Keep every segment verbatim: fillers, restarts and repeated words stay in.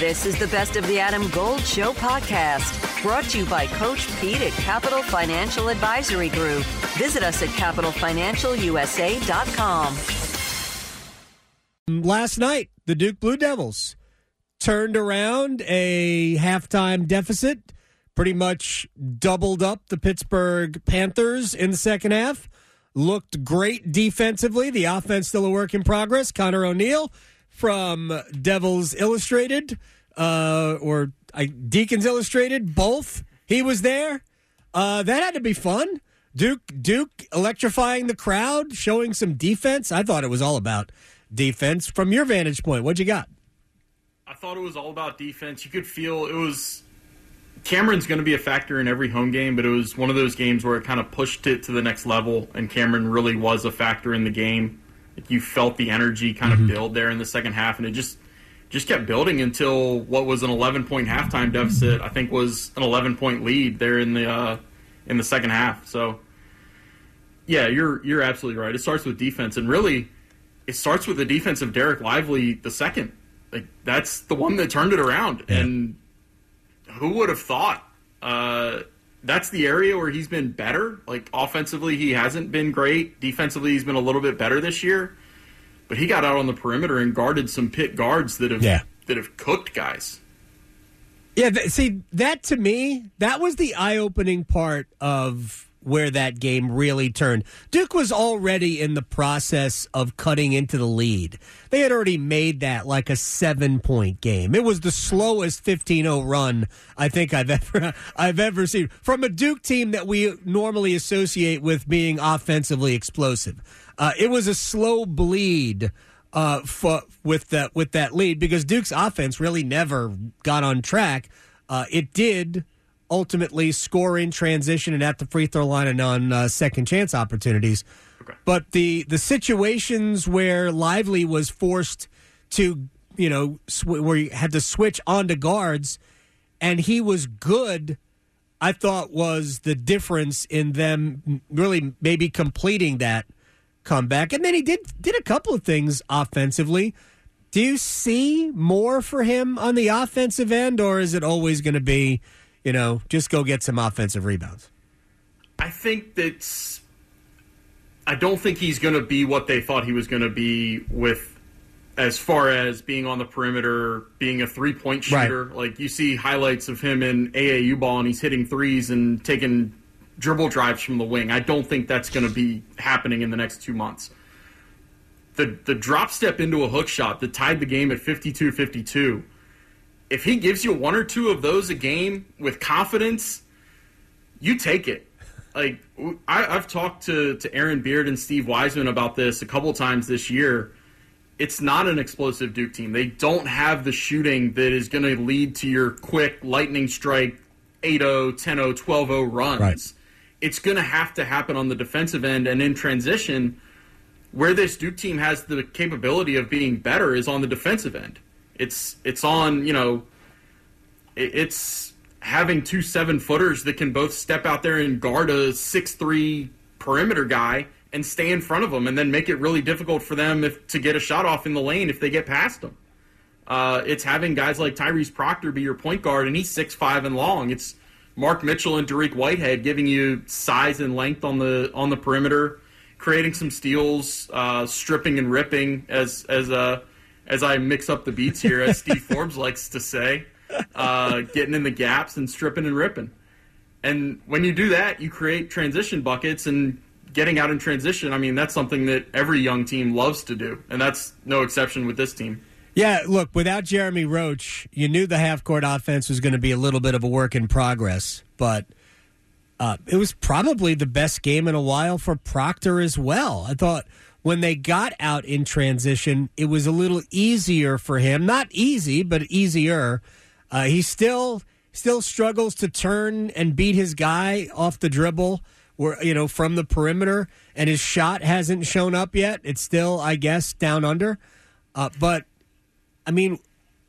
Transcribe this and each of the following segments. This is the Best of the Adam Gold Show podcast, brought to you by Coach Pete at Capital Financial Advisory Group. Visit us at Capital Financial U S A dot com. Last night, the Duke Blue Devils turned around a halftime deficit, pretty much doubled up the Pittsburgh Panthers in the second half, looked great defensively. The offense still a work in progress. Connor O'Neill from Devils Illustrated, uh, or uh, Deacons Illustrated, both. He was there. Uh, that had to be fun. Duke Duke electrifying the crowd, showing some defense. I thought it was all about defense. From your vantage point, what'd you got? I thought it was all about defense. You could feel it was – Cameron's going to be a factor in every home game, but it was one of those games where it kind of pushed it to the next level, and Cameron really was a factor in the game. You felt the energy kind of mm-hmm. build there in the second half, and it just just kept building until what was an eleven-point halftime deficit, I think was an eleven-point lead there in the uh, in the second half. So, yeah, you're you're absolutely right. It starts with defense, and really it starts with the defense of Derek Lively the second. Like, that's the one that turned it around, yeah. And who would have thought? Uh, that's the area where he's been better. Like, offensively, he hasn't been great. Defensively, he's been a little bit better this year. But he got out on the perimeter and guarded some pit guards that have yeah. that have cooked guys. Yeah, th- see, that to me, that was the eye-opening part of where that game really turned. Duke was already in the process of cutting into the lead. They had already made that like a seven-point game. It was the slowest fifteen oh run I think I've ever I've ever seen from a Duke team that we normally associate with being offensively explosive. Uh, it was a slow bleed uh, for, with that with that lead because Duke's offense really never got on track. Uh, it did. Ultimately score in transition and at the free throw line and on uh, second chance opportunities. Okay. But the, the situations where Lively was forced to, you know, sw- where he had to switch onto guards and he was good, I thought was the difference in them really maybe completing that comeback. And then he did did a couple of things offensively. Do you see more for him on the offensive end, or is it always going to be, you know, just go get some offensive rebounds? I think that's – I don't think he's going to be what they thought he was going to be with as far as being on the perimeter, being a three-point shooter. Right. Like, you see highlights of him in A A U ball, and he's hitting threes and taking dribble drives from the wing. I don't think that's going to be happening in the next two months. The, the drop step into a hook shot that tied the game at fifty-two fifty-two – if he gives you one or two of those a game with confidence, you take it. Like, I, I've talked to, to Aaron Beard and Steve Wiseman about this a couple times this year. It's not an explosive Duke team. They don't have the shooting that is going to lead to your quick lightning strike eight oh, ten oh, twelve oh runs. Right. It's going to have to happen on the defensive end and in transition. Where this Duke team has the capability of being better is on the defensive end. It's it's on, you know, it's having two seven-footers that can both step out there and guard a six three perimeter guy and stay in front of them and then make it really difficult for them if, to get a shot off in the lane if they get past them. Uh, it's having guys like Tyrese Proctor be your point guard, and he's six five and long. It's Mark Mitchell and Darique Whitehead giving you size and length on the on the perimeter, creating some steals, uh, stripping and ripping as as a... as I mix up the beats here, as Steve Forbes likes to say, uh, getting in the gaps and stripping and ripping. And when you do that, you create transition buckets and getting out in transition. I mean, that's something that every young team loves to do, and that's no exception with this team. Yeah, look, without Jeremy Roach, you knew the half-court offense was going to be a little bit of a work in progress, but uh, it was probably the best game in a while for Proctor as well. I thought when they got out in transition, it was a little easier for him. Not easy, but easier. Uh, he still still struggles to turn and beat his guy off the dribble, or, you know, from the perimeter, and his shot hasn't shown up yet. It's still, I guess, down under. Uh, but, I mean,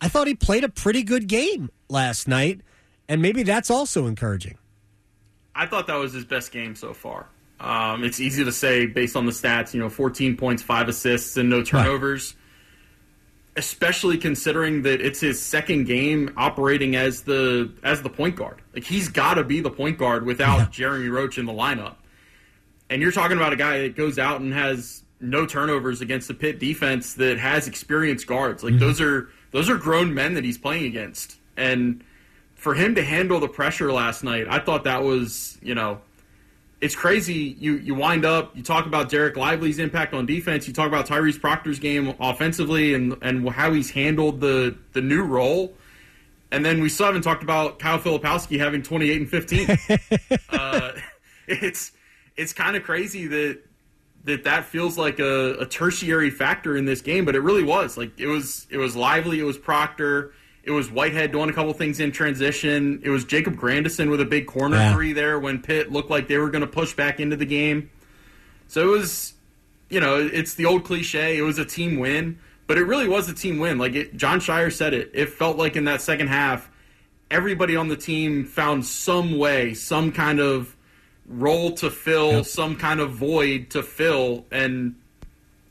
I thought he played a pretty good game last night, and maybe that's also encouraging. I thought that was his best game so far. Um, it's easy to say based on the stats, you know, fourteen points, five assists, and no turnovers. Right. especially considering that it's his second game operating as the as the point guard. Like, he's got to be the point guard without yeah. Jeremy Roach in the lineup. And you're talking about a guy that goes out and has no turnovers against the Pitt defense that has experienced guards. Like, mm-hmm. those are those are grown men that he's playing against. And for him to handle the pressure last night, I thought that was, you know, it's crazy. You you wind up, you talk about Derek Lively's impact on defense, you talk about Tyrese Proctor's game offensively and, and how he's handled the, the new role. And then we still haven't talked about Kyle Filipowski having twenty-eight and fifteen. uh, it's it's kind of crazy that, that that feels like a, a tertiary factor in this game, but it really was. Like, it was it was Lively, it was Proctor, it was Whitehead doing a couple things in transition. It was Jacob Grandison with a big corner yeah. three there when Pitt looked like they were going to push back into the game. So it was, you know, it's the old cliche. It was a team win, but it really was a team win. Like, it, John Shire said it. It felt like in that second half, everybody on the team found some way, some kind of role to fill, yep. some kind of void to fill, and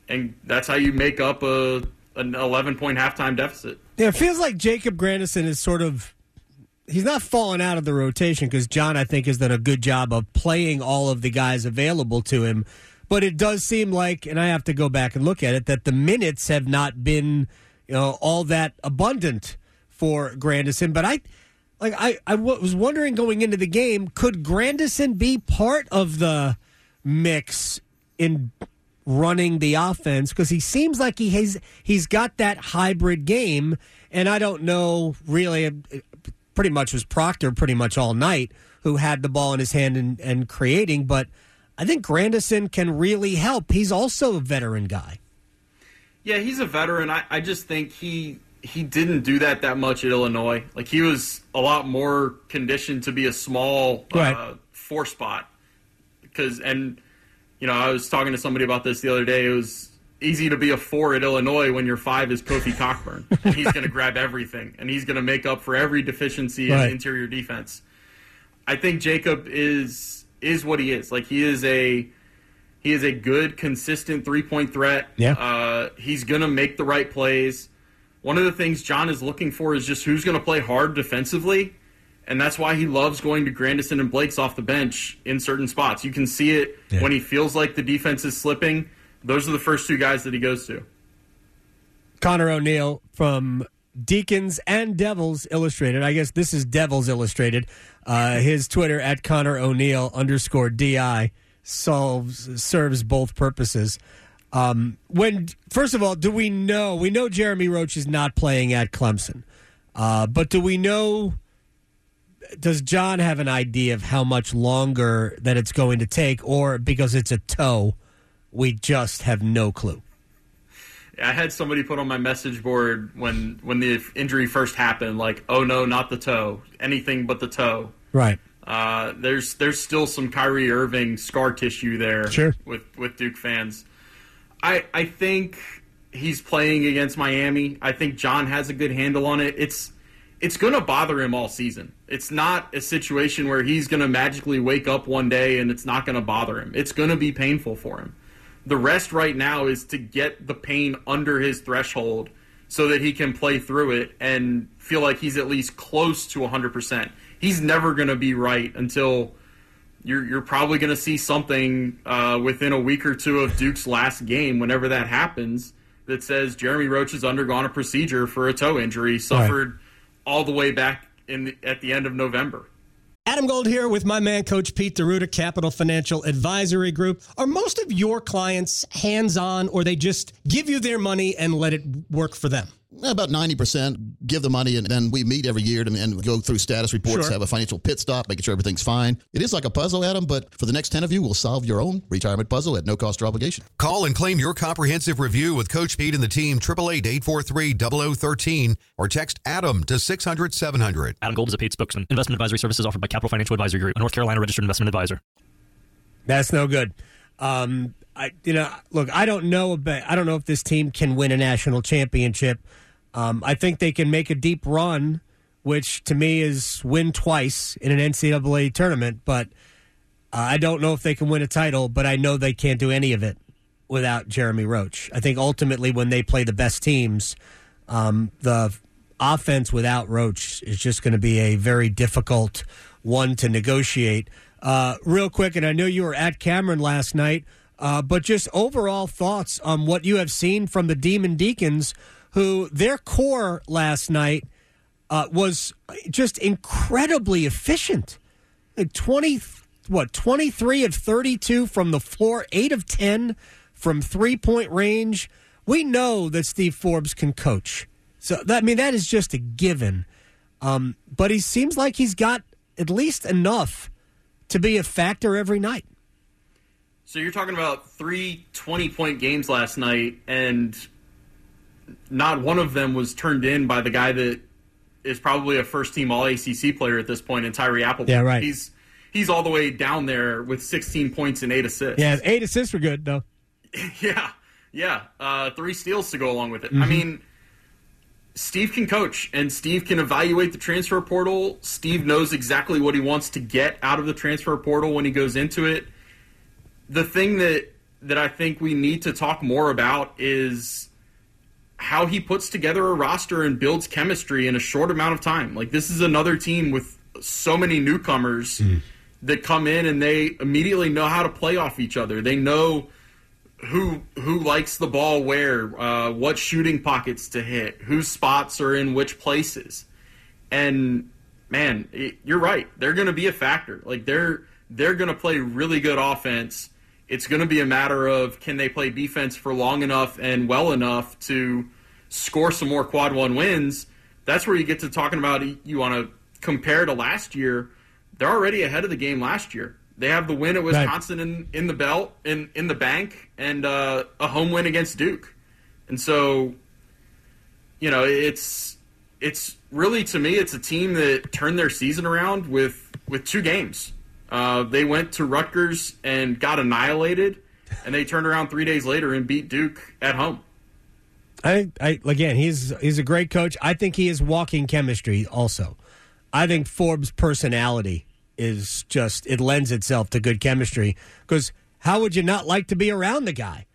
and that's how you make up a an eleven-point halftime deficit. Yeah, it feels like Jacob Grandison is sort of – he's not falling out of the rotation because John, I think, has done a good job of playing all of the guys available to him. But it does seem like, and I have to go back and look at it, that the minutes have not been, you know, all that abundant for Grandison. But I like I, I was wondering going into the game, could Grandison be part of the mix in – running the offense, because he seems like he has he's got that hybrid game, and I don't know really. It pretty much was Proctor pretty much all night who had the ball in his hand and, and creating, but I think Grandison can really help. He's also a veteran guy. Yeah, he's a veteran. I, I just think he he didn't do that that much at Illinois. Like, he was a lot more conditioned to be a small right. uh, four spot because and. You know, I was talking to somebody about this the other day. It was easy to be a four at Illinois when your five is Kofi Cockburn. And he's going to grab everything, and he's going to make up for every deficiency right. in interior defense. I think Jacob is is what he is. Like, he is a he is a good, consistent three-point threat. Yeah. Uh, he's going to make the right plays. One of the things John is looking for is just who's going to play hard defensively, and that's why he loves going to Grandison and Blake's off the bench in certain spots. You can see it yeah. when he feels like the defense is slipping. Those are the first two guys that he goes to. Connor O'Neill from Deacons and Devils Illustrated. I guess this is Devils Illustrated. Uh, his Twitter at Connor O'Neill underscore D I solves, serves both purposes. Um, when first of all, do we know? We know Jeremy Roach is not playing at Clemson. Uh, but do we know... Does John have an idea of how much longer that it's going to take, or because it's a toe, we just have no clue? I had somebody put on my message board when when the injury first happened, like, oh, no, not the toe, anything but the toe. Right. Uh, there's there's still some Kyrie Irving scar tissue there sure. with, with Duke fans. I I think he's playing against Miami. I think John has a good handle on it. It's It's going to bother him all season. It's not a situation where he's going to magically wake up one day and it's not going to bother him. It's going to be painful for him. The rest right now is to get the pain under his threshold so that he can play through it and feel like he's at least close to one hundred percent. He's never going to be right until you're, you're probably going to see something uh, within a week or two of Duke's last game, whenever that happens, that says Jeremy Roach has undergone a procedure for a toe injury suffered – all the way back in the, at the end of November. Adam Gold here with my man, Coach Pete DeRuta, Capital Financial Advisory Group. Are most of your clients hands-on, or they just give you their money and let it work for them? About ninety percent give the money, and then we meet every year to, and go through status reports, sure. have a financial pit stop, making sure everything's fine. It is like a puzzle, Adam, but for the next ten of you, we'll solve your own retirement puzzle at no cost or obligation. Call and claim your comprehensive review with Coach Pete and the team, eight eight eight, eight four three, zero zero one three, or text ADAM to six hundred, seven hundred. Adam Gold is a paid spokesman. Investment advisory services offered by Capital Financial Advisory Group, a North Carolina registered investment advisor. That's no good. Um, I, you know, look, I don't know about, I don't know if this team can win a national championship. Um, I think they can make a deep run, which to me is win twice in an N C double A tournament. But uh, I don't know if they can win a title, but I know they can't do any of it without Jeremy Roach. I think ultimately when they play the best teams, um, the offense without Roach is just going to be a very difficult one to negotiate. Uh, real quick, and I know you were at Cameron last night, uh, but just overall thoughts on what you have seen from the Demon Deacons, who their core last night uh, was just incredibly efficient. twenty, what, twenty-three of thirty-two from the floor, eight of ten from three-point range. We know that Steve Forbes can coach. So, that, I mean, that is just a given. Um, but he seems like he's got at least enough to be a factor every night. So you're talking about three twenty-point games last night, and not one of them was turned in by the guy that is probably a first-team All-A C C player at this point, in Tyree Appleby. Yeah, right. He's he's all the way down there with sixteen points and eight assists. Yeah, eight assists were good, though. yeah, yeah. Uh, three steals to go along with it. Mm-hmm. I mean, Steve can coach, and Steve can evaluate the transfer portal. Steve knows exactly what he wants to get out of the transfer portal when he goes into it. The thing that, that I think we need to talk more about is how he puts together a roster and builds chemistry in a short amount of time. Like, this is another team with so many newcomers mm. that come in, and they immediately know how to play off each other. They know who who likes the ball where, uh, what shooting pockets to hit, whose spots are in which places. And, man, it, you're right. They're going to be a factor. Like, they're they're going to play really good offense. It's going to be a matter of, can they play defense for long enough and well enough to score some more quad one wins? That's where you get to talking about, you want to compare to last year. They're already ahead of the game last year. They have the win at Wisconsin right. in, in the belt, in, in the bank, and uh, a home win against Duke. And so, you know, it's it's really, to me, it's a team that turned their season around with, with two games. Uh, they went to Rutgers and got annihilated, and they turned around three days later and beat Duke at home. I, I again, he's he's a great coach. I think he is walking chemistry also. I think Forbes' personality is just, it lends itself to good chemistry, because how would you not like to be around the guy,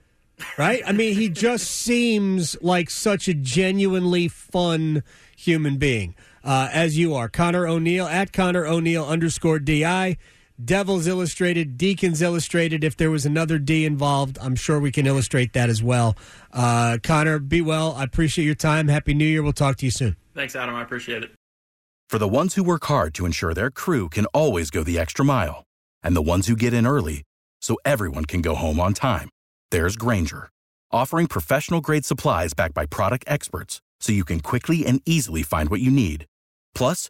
right? I mean, he just seems like such a genuinely fun human being, uh, as you are. Connor O'Neill, at Connor O'Neill underscore D I. Devils Illustrated, Deacons Illustrated. If there was another D involved, I'm sure we can illustrate that as well. Uh, Connor, be well. I appreciate your time. Happy New Year. We'll talk to you soon. Thanks, Adam. I appreciate it. For the ones who work hard to ensure their crew can always go the extra mile, and the ones who get in early so everyone can go home on time, there's Granger, offering professional-grade supplies backed by product experts so you can quickly and easily find what you need. Plus,